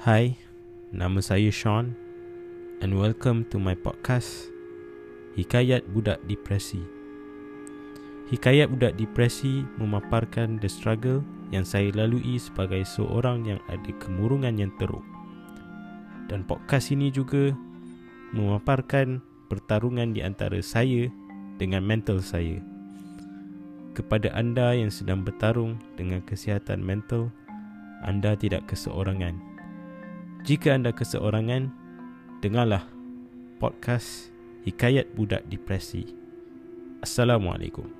Hai, nama saya Sean and welcome to my podcast Hikayat Budak Depresi. Hikayat Budak Depresi memaparkan the struggle yang saya lalui sebagai seorang yang ada kemurungan yang teruk. Dan podcast ini juga memaparkan pertarungan di antara saya dengan mental saya. Kepada anda yang sedang bertarung dengan kesihatan mental, anda tidak keseorangan. Jika anda keseorangan, dengarlah podcast Hikayat Budak Depresi. Assalamualaikum.